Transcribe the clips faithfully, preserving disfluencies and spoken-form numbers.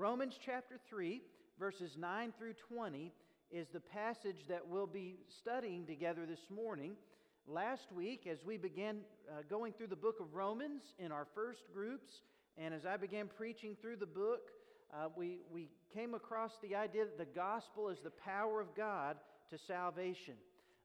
Romans chapter three, verses nine through twenty is the passage that we'll be studying together this morning. Last week, as we began uh, going through the book of Romans in our first groups, and as I began preaching through the book, uh, we, we came across the idea that the gospel is the power of God to salvation.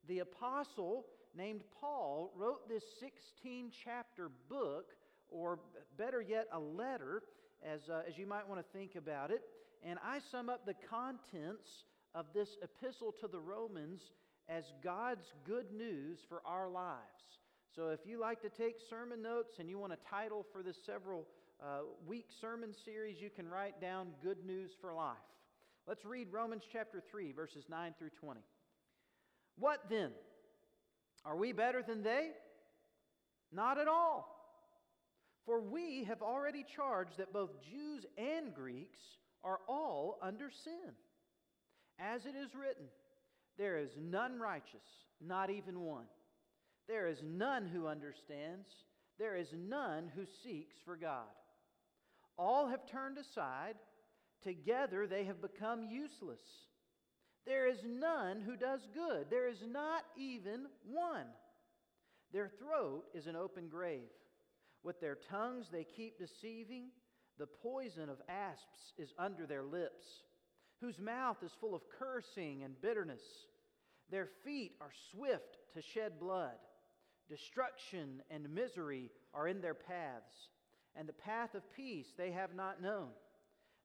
The apostle named Paul wrote this sixteen-chapter book, or better yet, a letter, as, uh, as you might want to think about it. And I sum up the contents of this epistle to the Romans as God's good news for our lives. So if you like to take sermon notes and you want a title for this several uh, week sermon series, you can write down Good News for Life. Let's read Romans chapter three, verses nine through twenty. What then? Are we better than they? Not at all. For we have already charged that both Jews and Greeks are all under sin. As it is written, there is none righteous, not even one. There is none who understands. There is none who seeks for God. All have turned aside. Together they have become useless. There is none who does good. There is not even one. Their throat is an open grave. With their tongues they keep deceiving. The poison of asps is under their lips, whose mouth is full of cursing and bitterness. Their feet are swift to shed blood. Destruction and misery are in their paths, and the path of peace they have not known.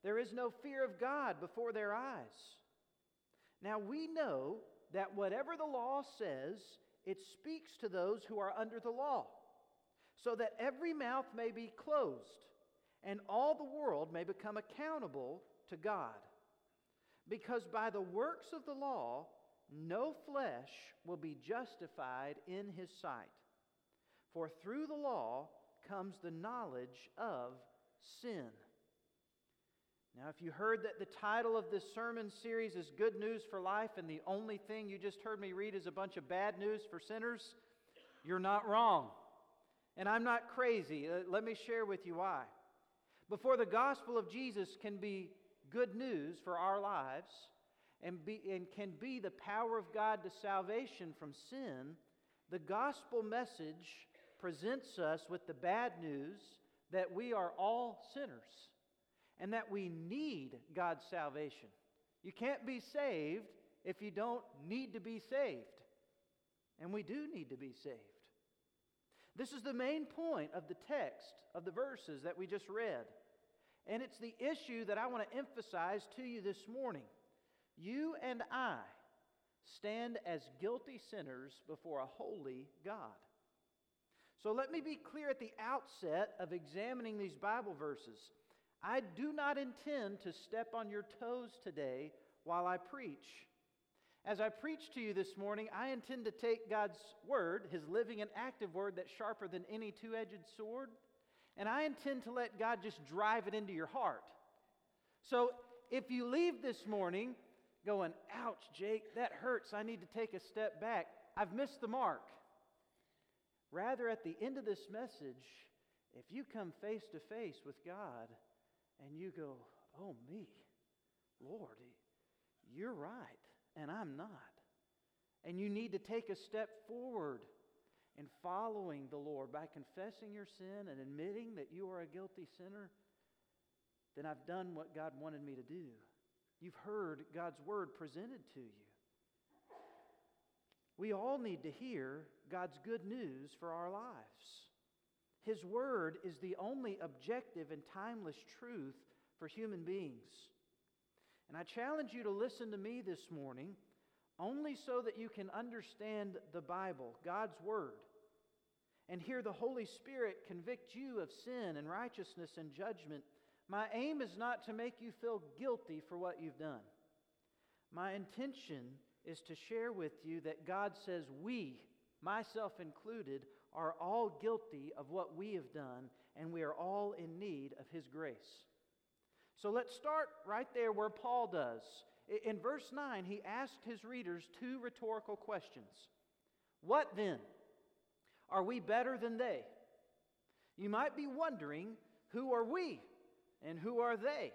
There is no fear of God before their eyes. Now we know that whatever the law says, it speaks to those who are under the law, so that every mouth may be closed, and all the world may become accountable to God. Because by the works of the law, no flesh will be justified in his sight. For through the law comes the knowledge of sin. Now, if you heard that the title of this sermon series is Good News for Life, and the only thing you just heard me read is a bunch of bad news for sinners, you're not wrong. And I'm not crazy. Let me share with you why. Before the gospel of Jesus can be good news for our lives and be and can be the power of God to salvation from sin, the gospel message presents us with the bad news that we are all sinners and that we need God's salvation. You can't be saved if you don't need to be saved. And we do need to be saved. This is the main point of the text of the verses that we just read. And it's the issue that I want to emphasize to you this morning. You and I stand as guilty sinners before a holy God. So let me be clear at the outset of examining these Bible verses. I do not intend to step on your toes today while I preach. As I preach to you this morning, I intend to take God's word, his living and active word that's sharper than any two-edged sword, and I intend to let God just drive it into your heart. So if you leave this morning going, ouch, Jake, that hurts, I need to take a step back, I've missed the mark. Rather, at the end of this message, if you come face to face with God and you go, oh me, Lord, you're right, and I'm not. And you need to take a step forward and following the Lord by confessing your sin and admitting that you are a guilty sinner, then I've done what God wanted me to do. You've heard God's word presented to you. We all need to hear God's good news for our lives. His word is the only objective and timeless truth for human beings. And I challenge you to listen to me this morning only so that you can understand the Bible, God's word, and hear the Holy Spirit convict you of sin and righteousness and judgment. My aim is not to make you feel guilty for what you've done. My intention is to share with you that God says we, myself included, are all guilty of what we have done, and we are all in need of his grace. So let's start right there where Paul does. In verse nine, he asked his readers two rhetorical questions. What then? Are we better than they? You might be wondering, who are we and who are they?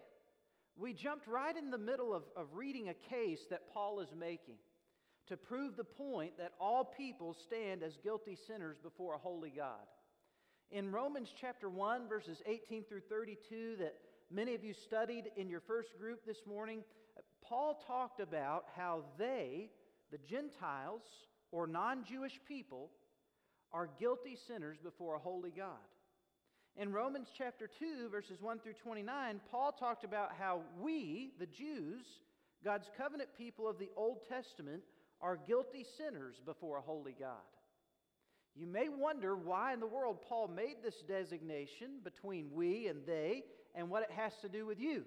we jumped right in the middle of, of reading a case that Paul is making to prove the point that all people stand as guilty sinners before a holy God. In Romans chapter one, verses eighteen through thirty-two, that many of you studied in your first group this morning, Paul talked about how they, the Gentiles or non-Jewish people, are guilty sinners before a holy God. In Romans chapter two, verses one through twenty-nine, Paul talked about how we, the Jews, God's covenant people of the Old Testament, are guilty sinners before a holy God. You may wonder why in the world Paul made this designation between we and they and what it has to do with you.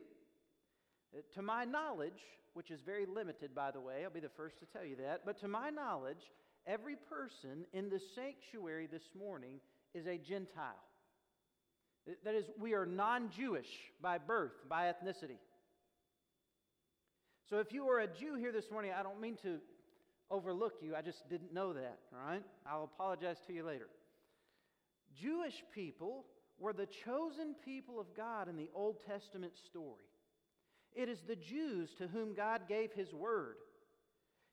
To my knowledge, which is very limited, by the way, I'll be the first to tell you that, but to my knowledge, every person in the sanctuary this morning is a Gentile. That is, we are non-Jewish by birth, by ethnicity. So if you are a Jew here this morning, I don't mean to overlook you, I just didn't know that, all right? I'll apologize to you later. Jewish people were the chosen people of God in the Old Testament story. It is the Jews to whom God gave His Word.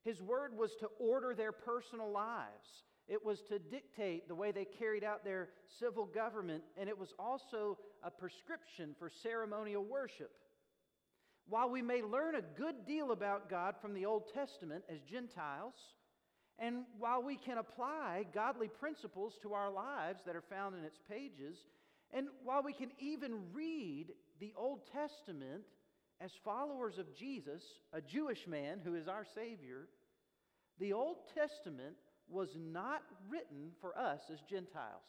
His Word was to order their personal lives. It was to dictate the way they carried out their civil government, and it was also a prescription for ceremonial worship. While we may learn a good deal about God from the Old Testament as Gentiles, and while we can apply godly principles to our lives that are found in its pages, and while we can even read the Old Testament as followers of Jesus, a Jewish man who is our Savior, the Old Testament was not written for us as Gentiles.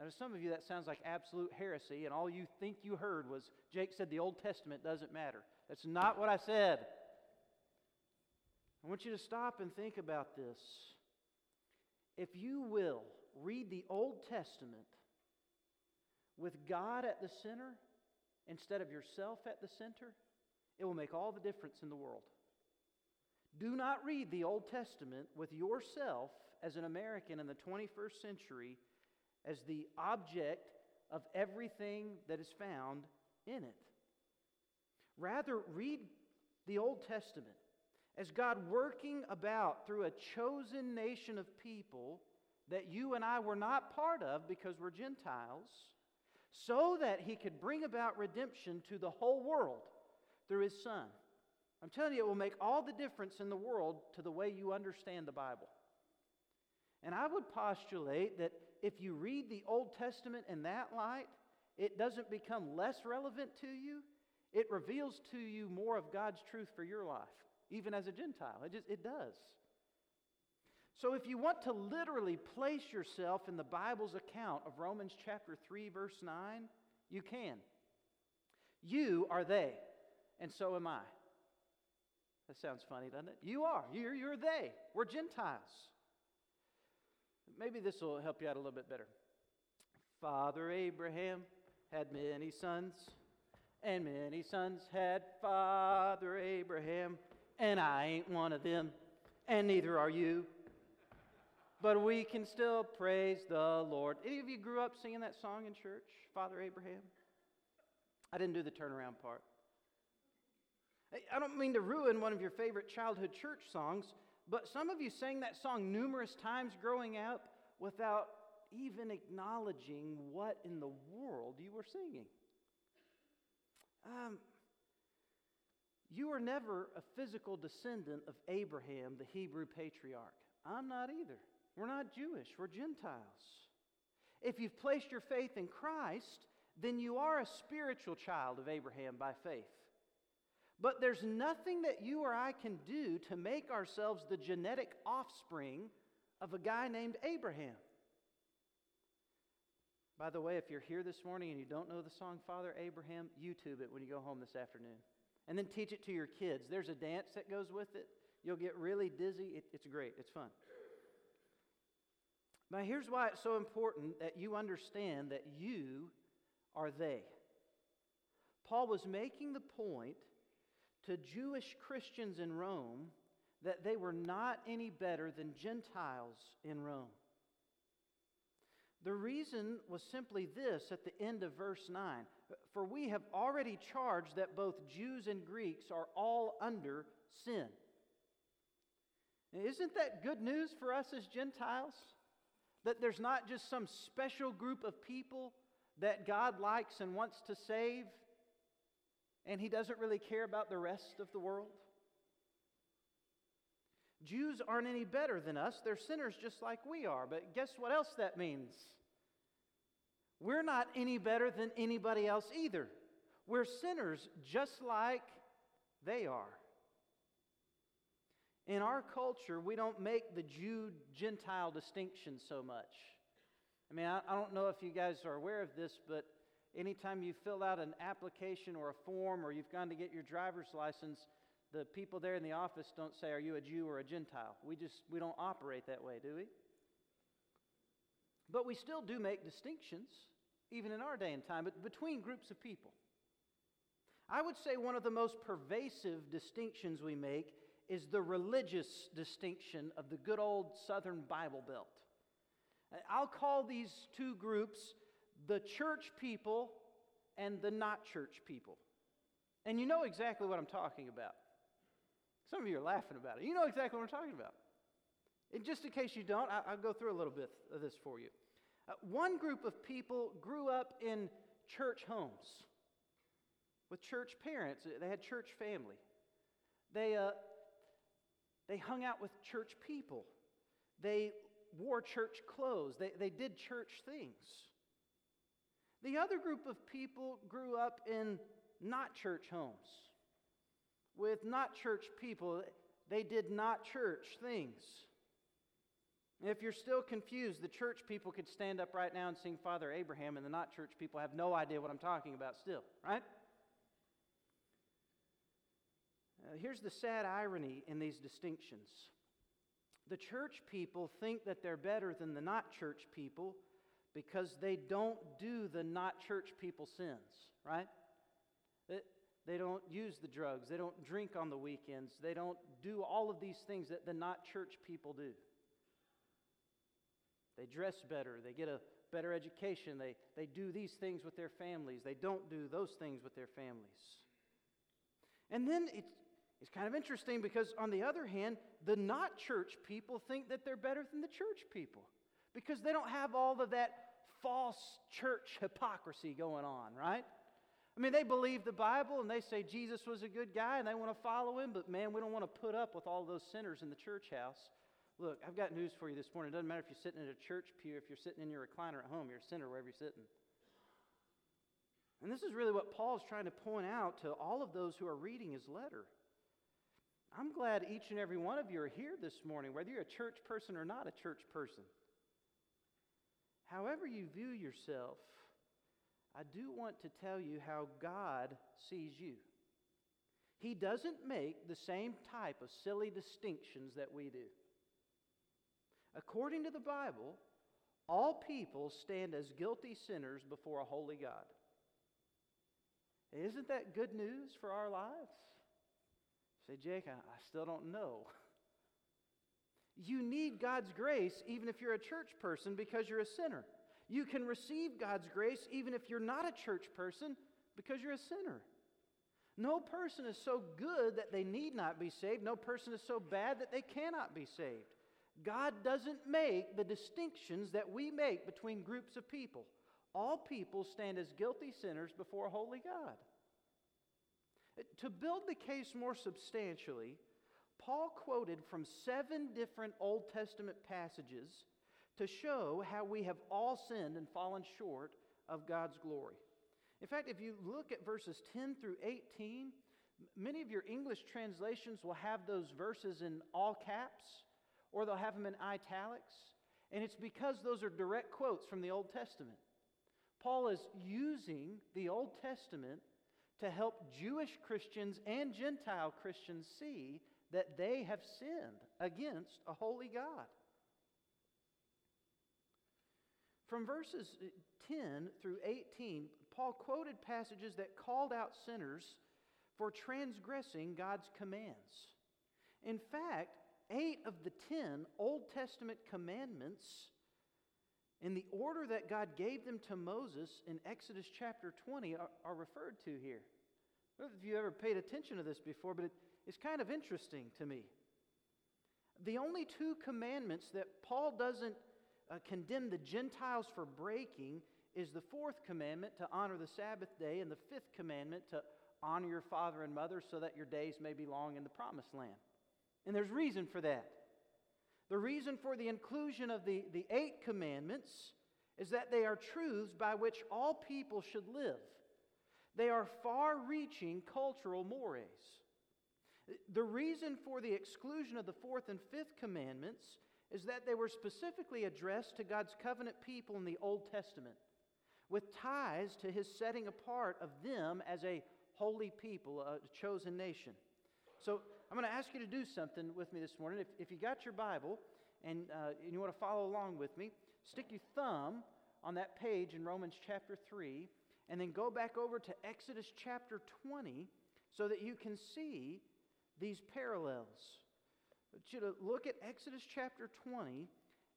Now, to some of you, that sounds like absolute heresy, and all you think you heard was, Jake said the Old Testament doesn't matter. That's not what I said. I want you to stop and think about this. If you will read the Old Testament with God at the center instead of yourself at the center, it will make all the difference in the world. Do not read the Old Testament with yourself as an American in the twenty-first century as the object of everything that is found in it. Rather, read the Old Testament as God working about through a chosen nation of people that you and I were not part of because we're Gentiles, so that He could bring about redemption to the whole world through His Son. I'm telling you, it will make all the difference in the world to the way you understand the Bible. And I would postulate that if you read the Old Testament in that light, it doesn't become less relevant to you. It reveals to you more of God's truth for your life, even as a Gentile. It just, it does. So if you want to literally place yourself in the Bible's account of Romans chapter three, verse nine, you can. You are they, and so am I. That sounds funny, doesn't it? You are. You're, you're they. We're Gentiles. Maybe this will help you out a little bit better. Father Abraham had many sons, and many sons had Father Abraham, and I ain't one of them, and neither are you. But we can still praise the Lord. Any of you grew up singing that song in church, Father Abraham? I didn't do the turnaround part. I don't mean to ruin one of your favorite childhood church songs, but some of you sang that song numerous times growing up without even acknowledging what in the world you were singing. Um, you were never a physical descendant of Abraham, the Hebrew patriarch. I'm not either. We're not Jewish. We're Gentiles. If you've placed your faith in Christ, then you are a spiritual child of Abraham by faith. But there's nothing that you or I can do to make ourselves the genetic offspring of a guy named Abraham. By the way, if you're here this morning and you don't know the song Father Abraham, YouTube it when you go home this afternoon. And then teach it to your kids. There's a dance that goes with it. You'll get really dizzy. It, it's great. It's fun. Now here's why it's so important that you understand that you are they. Paul was making the point to Jewish Christians in Rome that they were not any better than Gentiles in Rome. The reason was simply this at the end of verse nine. For we have already charged that both Jews and Greeks are all under sin. Isn't that good news for us as Gentiles? That there's not just some special group of people that God likes and wants to save, and He doesn't really care about the rest of the world. Jews aren't any better than us. They're sinners just like we are. But guess what else that means? We're not any better than anybody else either. We're sinners just like they are. In our culture, we don't make the Jew-Gentile distinction so much. I mean, I, I don't know if you guys are aware of this, but anytime you fill out an application or a form or you've gone to get your driver's license, the people there in the office don't say, are you a Jew or a Gentile? We just, we don't operate that way, do we? But we still do make distinctions, even in our day and time, but between groups of people. I would say one of the most pervasive distinctions we make is the religious distinction of the good old Southern Bible Belt. I'll call these two groups the church people and the not church people. And you know exactly what I'm talking about. Some of you are laughing about it. You know exactly what I'm talking about. And just in case you don't, I, I'll go through a little bit of this for you. Uh, one group of people grew up in church homes with church parents. They had church family. They uh, they hung out with church people. They wore church clothes. They, they did church things. The other group of people grew up in not church homes with not church people. They did not church things. And if you're still confused, the church people could stand up right now and sing Father Abraham, and the not church people have no idea what I'm talking about still, right? Uh, here's the sad irony in these distinctions. The church people think that they're better than the not church people because they don't do the not church people sins, right? They don't use the drugs. They don't drink on the weekends. They don't do all of these things that the not church people do. They dress better. They get a better education. They, they do these things with their families. They don't do those things with their families. And then it's, it's kind of interesting because, on the other hand, the not church people think that they're better than the church people because they don't have all of that false church hypocrisy going on, right? I mean, they believe the Bible, and they say Jesus was a good guy, and they want to follow him, but man, we don't want to put up with all those sinners in the church house. Look, I've got news for you this morning. It doesn't matter if you're sitting in a church pew, if you're sitting in your recliner at home, you're a sinner wherever you're sitting. And this is really what Paul's trying to point out to all of those who are reading his letter. I'm glad each and every one of you are here this morning, whether you're a church person or not a church person. However you view yourself, I do want to tell you how God sees you. He doesn't make the same type of silly distinctions that we do. According to the Bible, all people stand as guilty sinners before a holy God. Isn't that good news for our lives? You say, Jake, I, I still don't know. You need God's grace even if you're a church person because you're a sinner. You can receive God's grace even if you're not a church person because you're a sinner. No person is so good that they need not be saved. No person is so bad that they cannot be saved. God doesn't make the distinctions that we make between groups of people. All people stand as guilty sinners before a holy God. To build the case more substantially, Paul quoted from seven different Old Testament passages to show how we have all sinned and fallen short of God's glory. In fact, if you look at verses ten through eighteen, many of your English translations will have those verses in all caps, or they'll have them in italics, and it's because those are direct quotes from the Old Testament. Paul is using the Old Testament to help Jewish Christians and Gentile Christians see that they have sinned against a holy God. From verses ten through eighteen, Paul quoted passages that called out sinners for transgressing God's commands. In fact, eight of the ten Old Testament commandments And the order that God gave them to Moses in Exodus chapter twenty are, are referred to here. I don't know if you ever paid attention to this before, but it, it's kind of interesting to me. The only two commandments that Paul doesn't uh, condemn the Gentiles for breaking is the fourth commandment to honor the Sabbath day and the fifth commandment to honor your father and mother so that your days may be long in the promised land. And there's reason for that. The reason for the inclusion of the, the eight commandments is that they are truths by which all people should live. They are far-reaching cultural mores. The reason for the exclusion of the fourth and fifth commandments is that they were specifically addressed to God's covenant people in the Old Testament, with ties to His setting apart of them as a holy people, a chosen nation. So I'm going to ask you to do something with me this morning. If, if you got your Bible and, uh, and you want to follow along with me, stick your thumb on that page in Romans chapter three, and then go back over to Exodus chapter twenty so that you can see these parallels. I want you to look at Exodus chapter twenty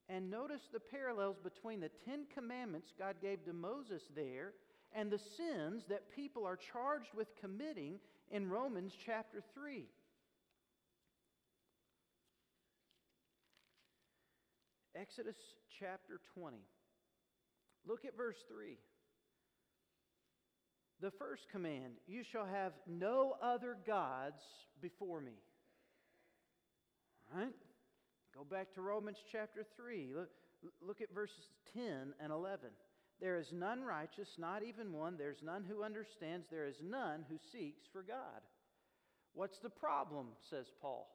and notice the parallels between the Ten Commandments God gave to Moses there and the sins that people are charged with committing in Romans chapter three. Exodus chapter twenty. Look at verse three. The first command, you shall have no other gods before me. All right? Go back to Romans chapter three. Look, look at verses ten and eleven. There is none righteous, not even one. There's none who understands. There is none who seeks for God. What's the problem, says Paul?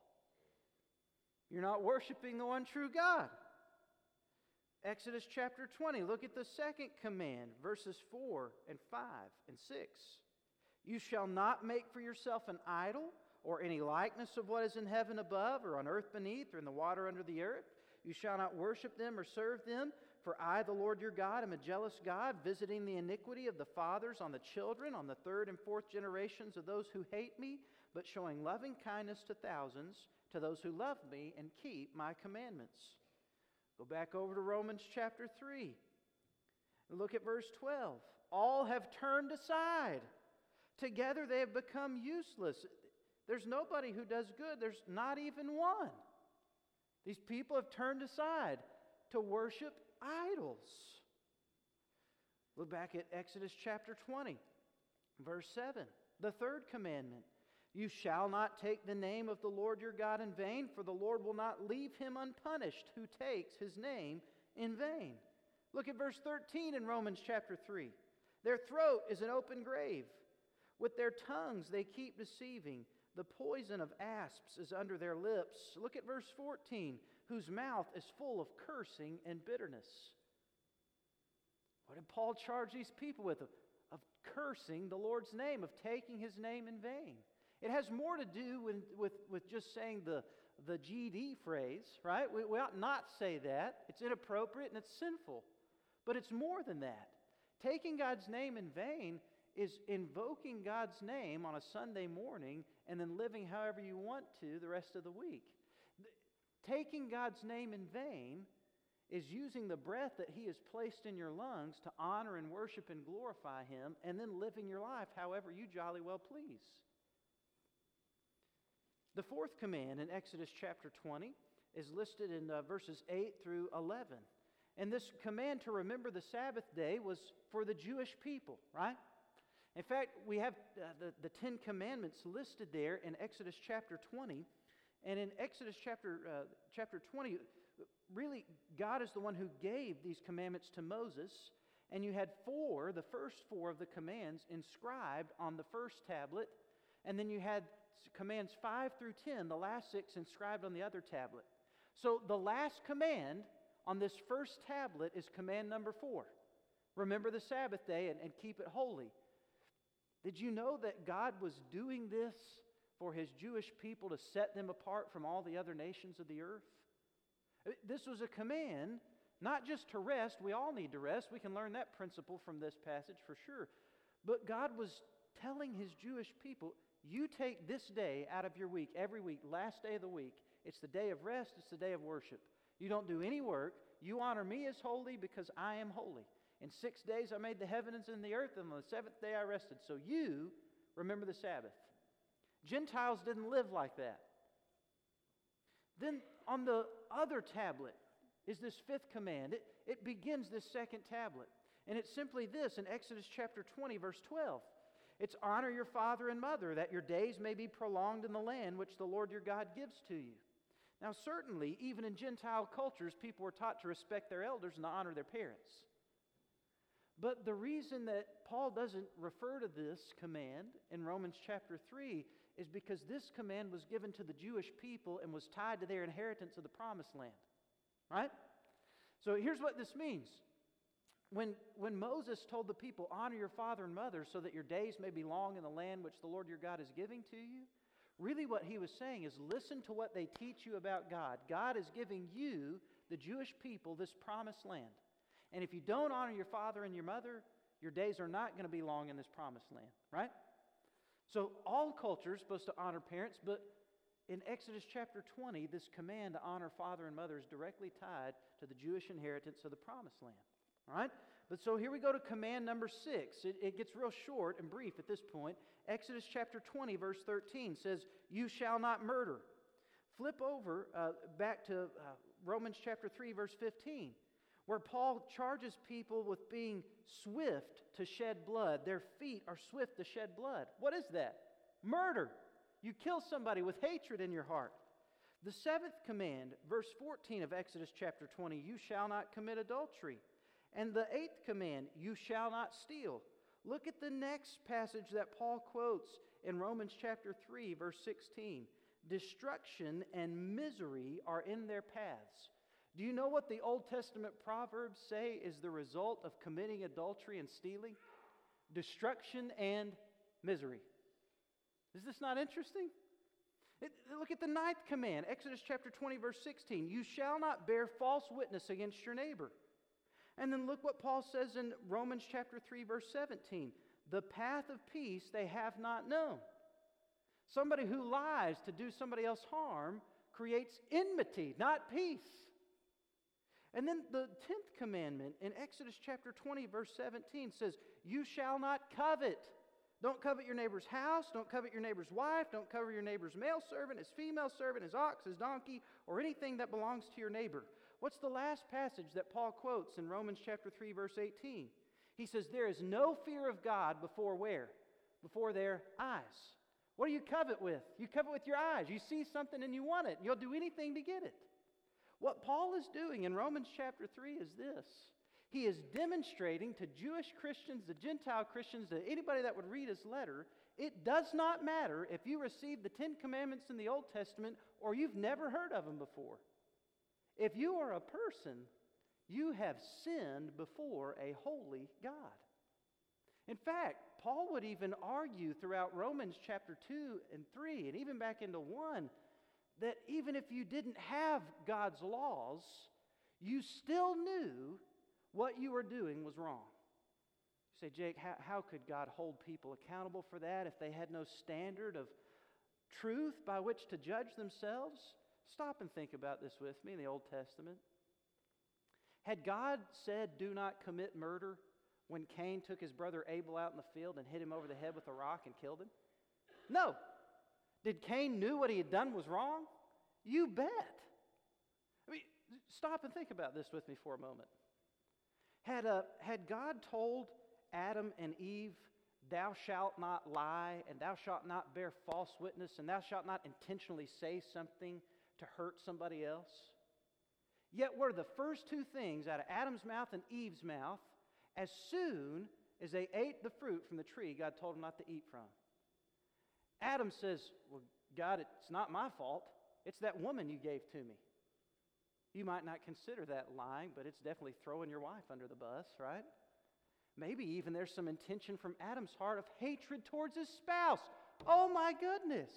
You're not worshiping the one true God. Exodus chapter twenty, look at the second command, verses four and five and six. You shall not make for yourself an idol or any likeness of what is in heaven above or on earth beneath or in the water under the earth. You shall not worship them or serve them, for I, the Lord your God, am a jealous God, visiting the iniquity of the fathers on the children, on the third and fourth generations of those who hate me, but showing loving kindness to thousands, to those who love me and keep my commandments. Go back over to Romans chapter three and look at verse twelve. All have turned aside. Together they have become useless. There's nobody who does good. There's not even one. These people have turned aside to worship idols. Look back at Exodus chapter twenty, verse seven. The third commandment. You shall not take the name of the Lord your God in vain, for the Lord will not leave him unpunished who takes his name in vain. Look at verse thirteen in Romans chapter three. Their throat is an open grave. With their tongues they keep deceiving. The poison of asps is under their lips. Look at verse fourteen, whose mouth is full of cursing and bitterness. What did Paul charge these people with? Of, of cursing the Lord's name, of taking his name in vain. It has more to do with, with, with just saying the, the G D phrase, right? We, we ought not say that. It's inappropriate and it's sinful. But it's more than that. Taking God's name in vain is invoking God's name on a Sunday morning and then living however you want to the rest of the week. Taking God's name in vain is using the breath that He has placed in your lungs to honor and worship and glorify Him and then living your life however you jolly well please. The fourth command in Exodus chapter twenty is listed in uh, verses eight through eleven. And this command to remember the Sabbath day was for the Jewish people, right? In fact, we have uh, the, the Ten Commandments listed there in Exodus chapter twenty. And in Exodus chapter uh, chapter twenty, really, God is the one who gave these commandments to Moses. And you had four, the first four of the commands, inscribed on the first tablet. And then you had commands five through ten, the last six inscribed on the other tablet. So the last command on this first tablet is command number four. Remember the Sabbath day and, and keep it holy. Did you know that God was doing this for His Jewish people to set them apart from all the other nations of the earth? This was a command not just to rest. We all need to rest. We can learn that principle from this passage for sure. But God was telling His Jewish people, you take this day out of your week, every week, last day of the week. It's the day of rest, it's the day of worship. You don't do any work, You honor me as holy because I am holy. In six days I made the heavens and the earth, and on the seventh day I rested. So you remember the Sabbath." Gentiles didn't live like that. Then on the other tablet is this fifth command. It, it begins this second tablet. And it's simply this in Exodus chapter twenty, verse twelve. It's honor your father and mother, that your days may be prolonged in the land which the Lord your God gives to you. Now certainly, even in Gentile cultures, people were taught to respect their elders and to honor their parents. But the reason that Paul doesn't refer to this command in Romans chapter three is because this command was given to the Jewish people and was tied to their inheritance of the promised land. Right? So here's what this means. When, when Moses told the people, honor your father and mother so that your days may be long in the land which the Lord your God is giving to you, really what he was saying is listen to what they teach you about God. God is giving you, the Jewish people, this promised land. And if you don't honor your father and your mother, your days are not going to be long in this promised land, right? So all cultures are supposed to honor parents, but in Exodus chapter twenty, this command to honor father and mother is directly tied to the Jewish inheritance of the promised land. All right? But so here we go to command number six. It, it gets real short and brief at this point. Exodus chapter twenty, verse thirteen says, "You shall not murder." Flip over uh, back to uh, Romans chapter three, verse fifteen, where Paul charges people with being swift to shed blood. Their feet are swift to shed blood. What is that? Murder. You kill somebody with hatred in your heart. The seventh command, verse fourteen of Exodus chapter twenty, "You shall not commit adultery." And the eighth command, "You shall not steal." Look at the next passage that Paul quotes in Romans chapter three, verse sixteen. "Destruction and misery are in their paths." Do you know what the Old Testament Proverbs say is the result of committing adultery and stealing? Destruction and misery. Is this not interesting? It, look at the ninth command, Exodus chapter twenty, verse sixteen. "You shall not bear false witness against your neighbor." And then look what Paul says in Romans chapter three, verse seventeen. "The path of peace they have not known." Somebody who lies to do somebody else harm creates enmity, not peace. And then the tenth commandment in Exodus chapter twenty, verse seventeen says, "You shall not covet." Don't covet your neighbor's house, don't covet your neighbor's wife, don't covet your neighbor's male servant, his female servant, his ox, his donkey, or anything that belongs to your neighbor. What's the last passage that Paul quotes in Romans chapter three, verse eighteen? He says, "There is no fear of God before where? Before their eyes." What do you covet with? You covet with your eyes. You see something and you want it. You'll do anything to get it. What Paul is doing in Romans chapter three is this. He is demonstrating to Jewish Christians, to Gentile Christians, to anybody that would read his letter, it does not matter if you receive the Ten Commandments in the Old Testament or you've never heard of them before. If you are a person, you have sinned before a holy God. In fact, Paul would even argue throughout Romans chapter two and three, and even back into one, that even if you didn't have God's laws, you still knew what you were doing was wrong. You say, "Jake, how, how could God hold people accountable for that if they had no standard of truth by which to judge themselves?" Stop and think about this with me in the Old Testament. Had God said, "Do not commit murder," when Cain took his brother Abel out in the field and hit him over the head with a rock and killed him? No. Did Cain knew what he had done was wrong? You bet. I mean, stop and think about this with me for a moment. Had, uh, had God told Adam and Eve, "Thou shalt not lie, and thou shalt not bear false witness, and thou shalt not intentionally say something to hurt somebody else," yet were the first two things out of Adam's mouth and Eve's mouth as soon as they ate the fruit from the tree God told them not to eat from? Adam says, "Well, God, it's not my fault. It's that woman you gave to me." You might not consider that lying, but it's definitely throwing your wife under the bus, right? Maybe even there's some intention from Adam's heart of hatred towards his spouse. Oh my goodness.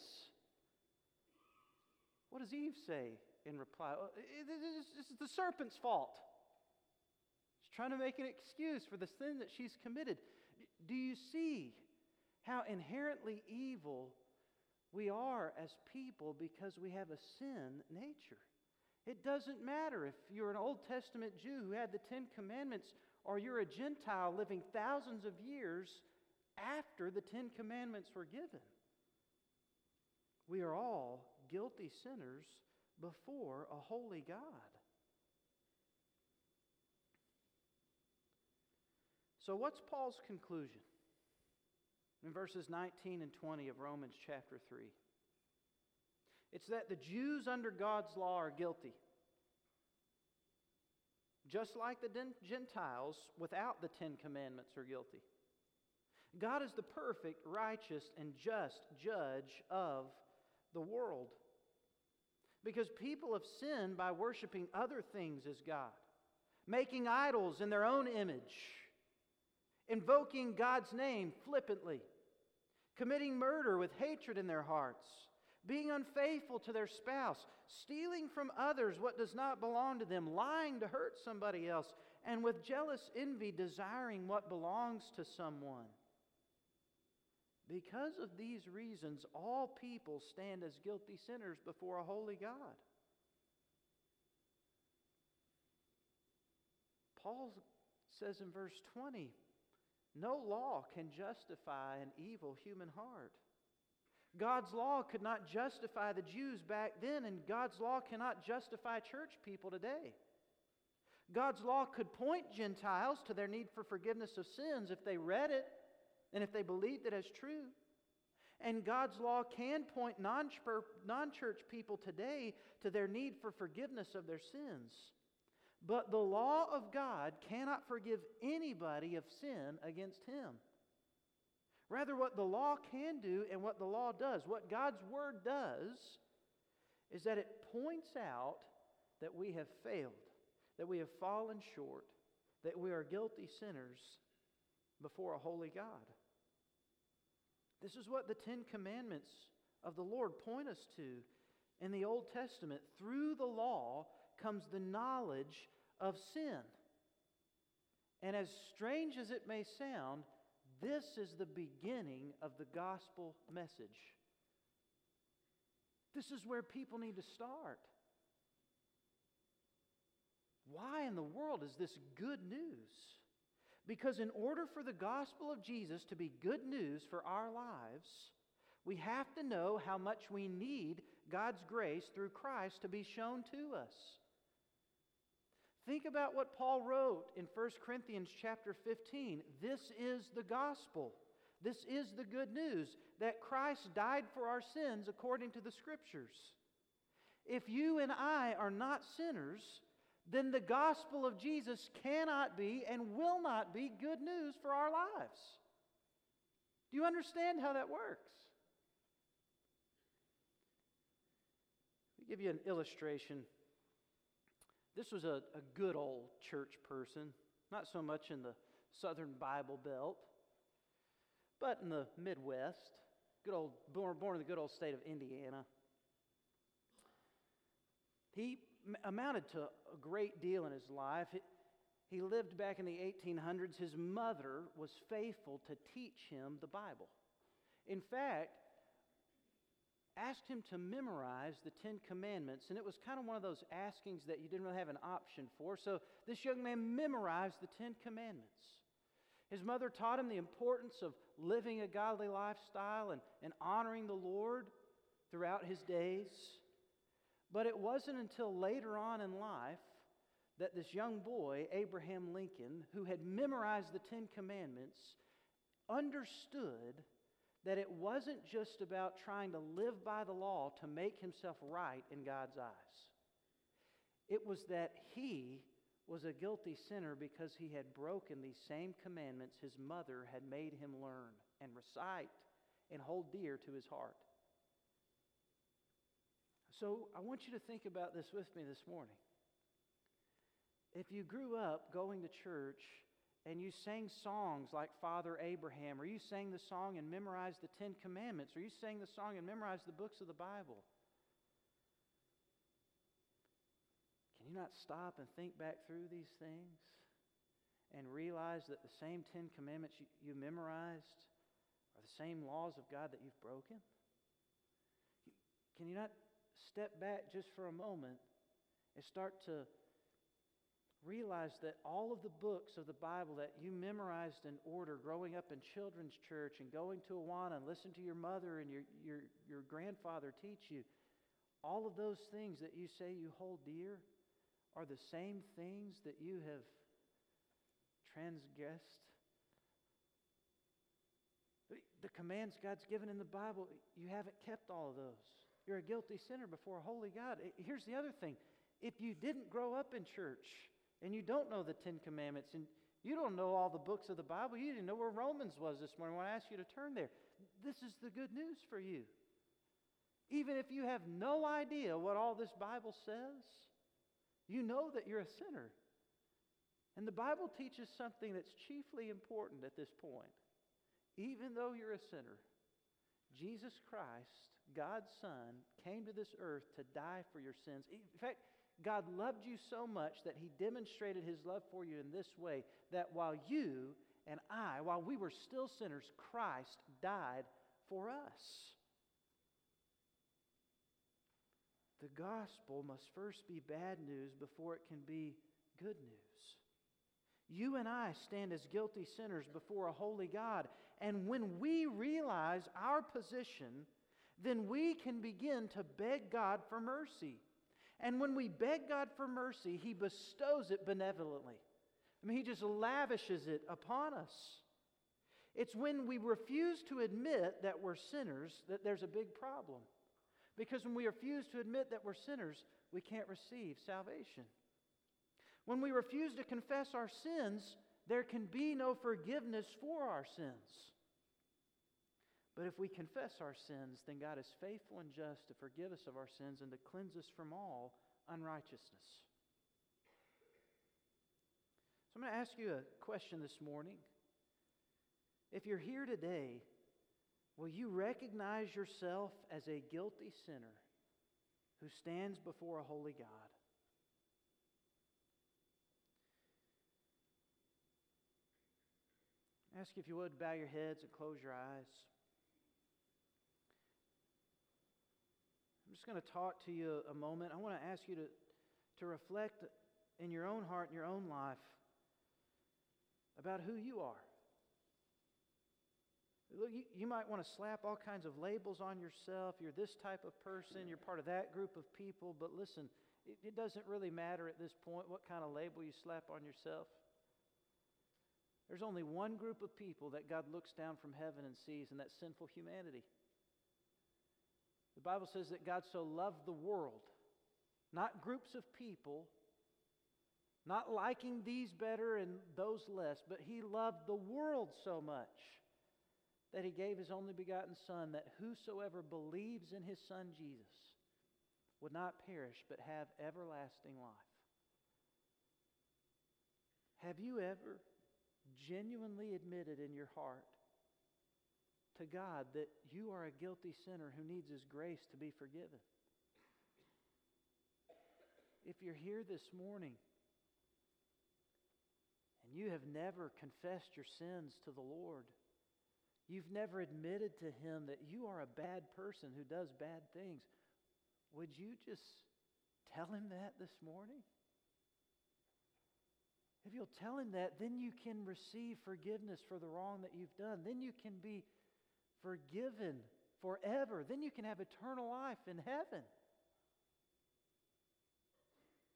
What does Eve say in reply? It's the serpent's fault. She's trying to make an excuse for the sin that she's committed. Do you see how inherently evil we are as people because we have a sin nature? It doesn't matter if you're an Old Testament Jew who had the Ten Commandments or you're a Gentile living thousands of years after the Ten Commandments were given. We are all guilty sinners before a holy God. So what's Paul's conclusion? In verses nineteen and twenty of Romans chapter three. It's that the Jews under God's law are guilty. Just like the Gentiles without the Ten Commandments are guilty. God is the perfect, righteous, and just judge of the world. Because people have sinned by worshiping other things as God, making idols in their own image, invoking God's name flippantly, committing murder with hatred in their hearts, being unfaithful to their spouse, stealing from others what does not belong to them, lying to hurt somebody else, and with jealous envy desiring what belongs to someone. Because of these reasons, all people stand as guilty sinners before a holy God. Paul says in verse twenty, no law can justify an evil human heart. God's law could not justify the Jews back then, and God's law cannot justify church people today. God's law could point Gentiles to their need for forgiveness of sins if they read it and if they believed it as true. And God's law can point non-church people today to their need for forgiveness of their sins. But the law of God cannot forgive anybody of sin against Him. Rather, what the law can do and what the law does, what God's Word does, is that it points out that we have failed, that we have fallen short, that we are guilty sinners before a holy God. This is what the Ten Commandments of the Lord point us to in the Old Testament. Through the law comes the knowledge of sin. And as strange as it may sound, this is the beginning of the gospel message. This is where people need to start. Why in the world is this good news? Because in order for the gospel of Jesus to be good news for our lives, we have to know how much we need God's grace through Christ to be shown to us. Think about what Paul wrote in First Corinthians chapter fifteen. This is the gospel. This is the good news that Christ died for our sins according to the Scriptures. If you and I are not sinners, then the gospel of Jesus cannot be and will not be good news for our lives. Do you understand how that works? Let me give you an illustration. This was a, a good old church person, not so much in the Southern Bible Belt, but in the Midwest, good old born, born in the good old state of Indiana. He amounted to a great deal in his life. He, he lived back in the eighteen hundreds. His mother was faithful to teach him the Bible. In fact, asked him to memorize the Ten Commandments, and it was kind of one of those askings that you didn't really have an option for. So this young man memorized the Ten Commandments. His mother taught him the importance of living a godly lifestyle and, and honoring the Lord throughout his days. But it wasn't until later on in life that this young boy, Abraham Lincoln, who had memorized the Ten Commandments, understood that it wasn't just about trying to live by the law to make himself right in God's eyes. It was that he was a guilty sinner because he had broken these same commandments his mother had made him learn and recite and hold dear to his heart. So I want you to think about this with me this morning. If you grew up going to church and you sang songs like Father Abraham, or you sang the song and memorized the Ten Commandments, or you sang the song and memorized the books of the Bible, can you not stop and think back through these things and realize that the same Ten Commandments you, you memorized are the same laws of God that you've broken? Can you not step back just for a moment and start to realize that all of the books of the Bible that you memorized in order growing up in children's church and going to Awana and listening to your mother and your, your, your grandfather teach you, all of those things that you say you hold dear are the same things that you have transgressed. The commands God's given in the Bible, you haven't kept all of those. You're a guilty sinner before a holy God. Here's the other thing. If you didn't grow up in church and you don't know the Ten Commandments and you don't know all the books of the Bible, you didn't know where Romans was this morning when I asked you to turn there. This is the good news for you. Even if you have no idea what all this Bible says, you know that you're a sinner. And the Bible teaches something that's chiefly important at this point. Even though you're a sinner, Jesus Christ, God's Son, came to this earth to die for your sins. In fact, God loved you so much that He demonstrated His love for you in this way, that while you and I, while we were still sinners, Christ died for us. The gospel must first be bad news before it can be good news. You and I stand as guilty sinners before a holy God. And when we realize our position, then we can begin to beg God for mercy. And when we beg God for mercy, He bestows it benevolently. I mean, He just lavishes it upon us. It's when we refuse to admit that we're sinners that there's a big problem. Because when we refuse to admit that we're sinners, we can't receive salvation. When we refuse to confess our sins, there can be no forgiveness for our sins. But if we confess our sins, then God is faithful and just to forgive us of our sins and to cleanse us from all unrighteousness. So I'm going to ask you a question this morning. If you're here today, will you recognize yourself as a guilty sinner who stands before a holy God? I ask you if you would bow your heads and close your eyes. I'm just going to talk to you a moment. I want to ask you to, to reflect in your own heart and your own life about who you are. Look, you, you might want to slap all kinds of labels on yourself. You're this type of person. You're part of that group of people. But listen, it, it doesn't really matter at this point what kind of label you slap on yourself. There's only one group of people that God looks down from heaven and sees, and that's sinful humanity. The Bible says that God so loved the world, not groups of people, not liking these better and those less, but He loved the world so much that He gave His only begotten Son, that whosoever believes in His Son Jesus would not perish but have everlasting life. Have you ever genuinely admitted in your heart to God that you are a guilty sinner who needs His grace to be forgiven? If you're here this morning and you have never confessed your sins to the Lord, you've never admitted to Him that you are a bad person who does bad things, would you just tell Him that this morning? If you'll tell Him that, then you can receive forgiveness for the wrong that you've done. Then you can be forgiven forever. Then you can have eternal life in heaven.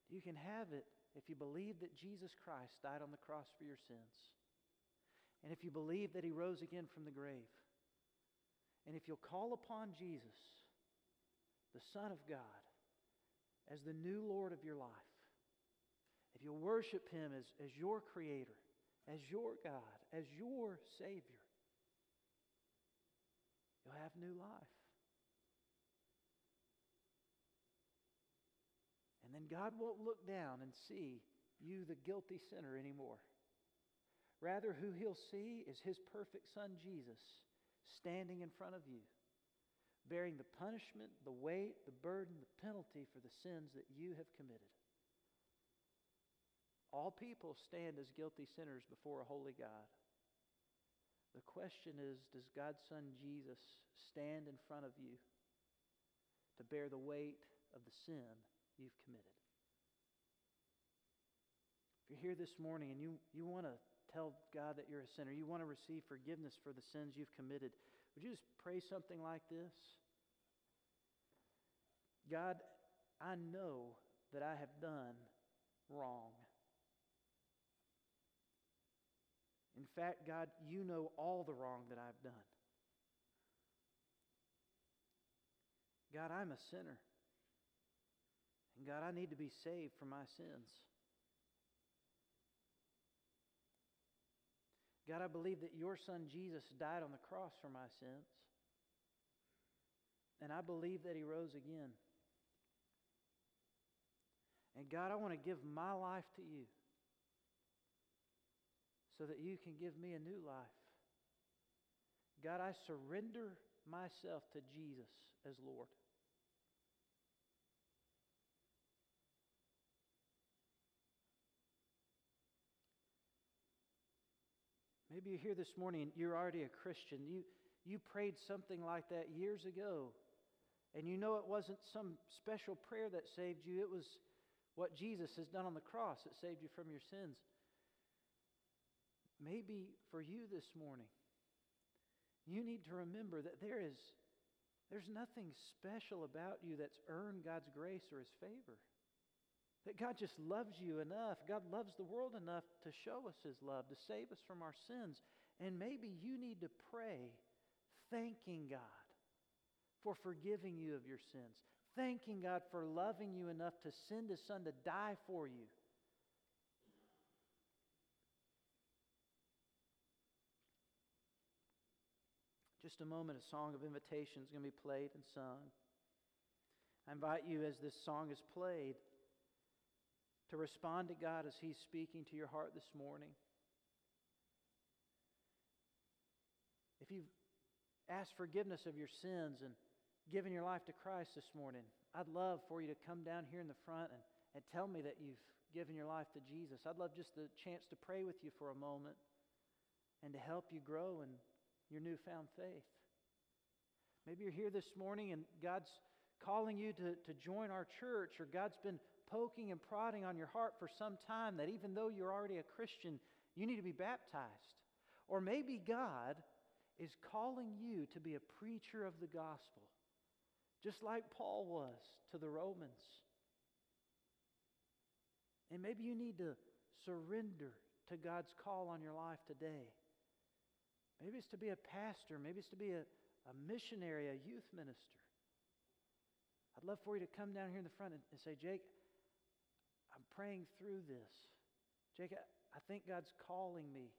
You can have it if you believe that Jesus Christ died on the cross for your sins. And if you believe that He rose again from the grave. And if you'll call upon Jesus, the Son of God, as the new Lord of your life. If you worship Him as, as your Creator, as your God, as your Savior, you'll have new life. And then God won't look down and see you, the guilty sinner, anymore. Rather, who He'll see is His perfect Son, Jesus, standing in front of you, bearing the punishment, the weight, the burden, the penalty for the sins that you have committed. All people stand as guilty sinners before a holy God. The question is, does God's Son Jesus stand in front of you to bear the weight of the sin you've committed? If you're here this morning and you, you want to tell God that you're a sinner, you want to receive forgiveness for the sins you've committed, would you just pray something like this? God, I know that I have done wrong. In fact, God, you know all the wrong that I've done. God, I'm a sinner. And God, I need to be saved from my sins. God, I believe that your Son Jesus died on the cross for my sins. And I believe that he rose again. And God, I want to give my life to you so that you can give me a new life. God, I surrender myself to Jesus as Lord. Maybe you're here this morning and you're already a Christian. You, you prayed something like that years ago. And you know it wasn't some special prayer that saved you. It was what Jesus has done on the cross that saved you from your sins. Maybe for you this morning, you need to remember that there is, there's nothing special about you that's earned God's grace or His favor. That God just loves you enough. God loves the world enough to show us His love, to save us from our sins. And maybe you need to pray thanking God for forgiving you of your sins. Thanking God for loving you enough to send His Son to die for you. Just a moment, a song of invitation is going to be played and sung. I invite you, as this song is played, to respond to God as He's speaking to your heart this morning. If you've asked forgiveness of your sins and given your life to Christ this morning, I'd love for you to come down here in the front and, and tell me that you've given your life to Jesus. I'd love just the chance to pray with you for a moment and to help you grow in your newfound faith. Maybe you're here this morning and God's calling you to, to join our church, or God's been poking and prodding on your heart for some time that even though you're already a Christian, you need to be baptized. Or maybe God is calling you to be a preacher of the gospel, just like Paul was to the Romans. And maybe you need to surrender to God's call on your life today. Maybe it's to be a pastor. Maybe it's to be a, a missionary, a youth minister. I'd love for you to come down here in the front and, and say, Jake, I'm praying through this. Jake, I, I think God's calling me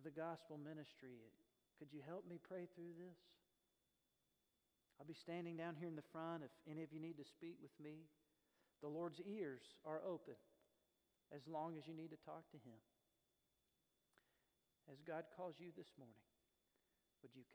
to the gospel ministry. Could you help me pray through this? I'll be standing down here in the front if any of you need to speak with me. The Lord's ears are open as long as you need to talk to Him. As God calls you this morning, would you come?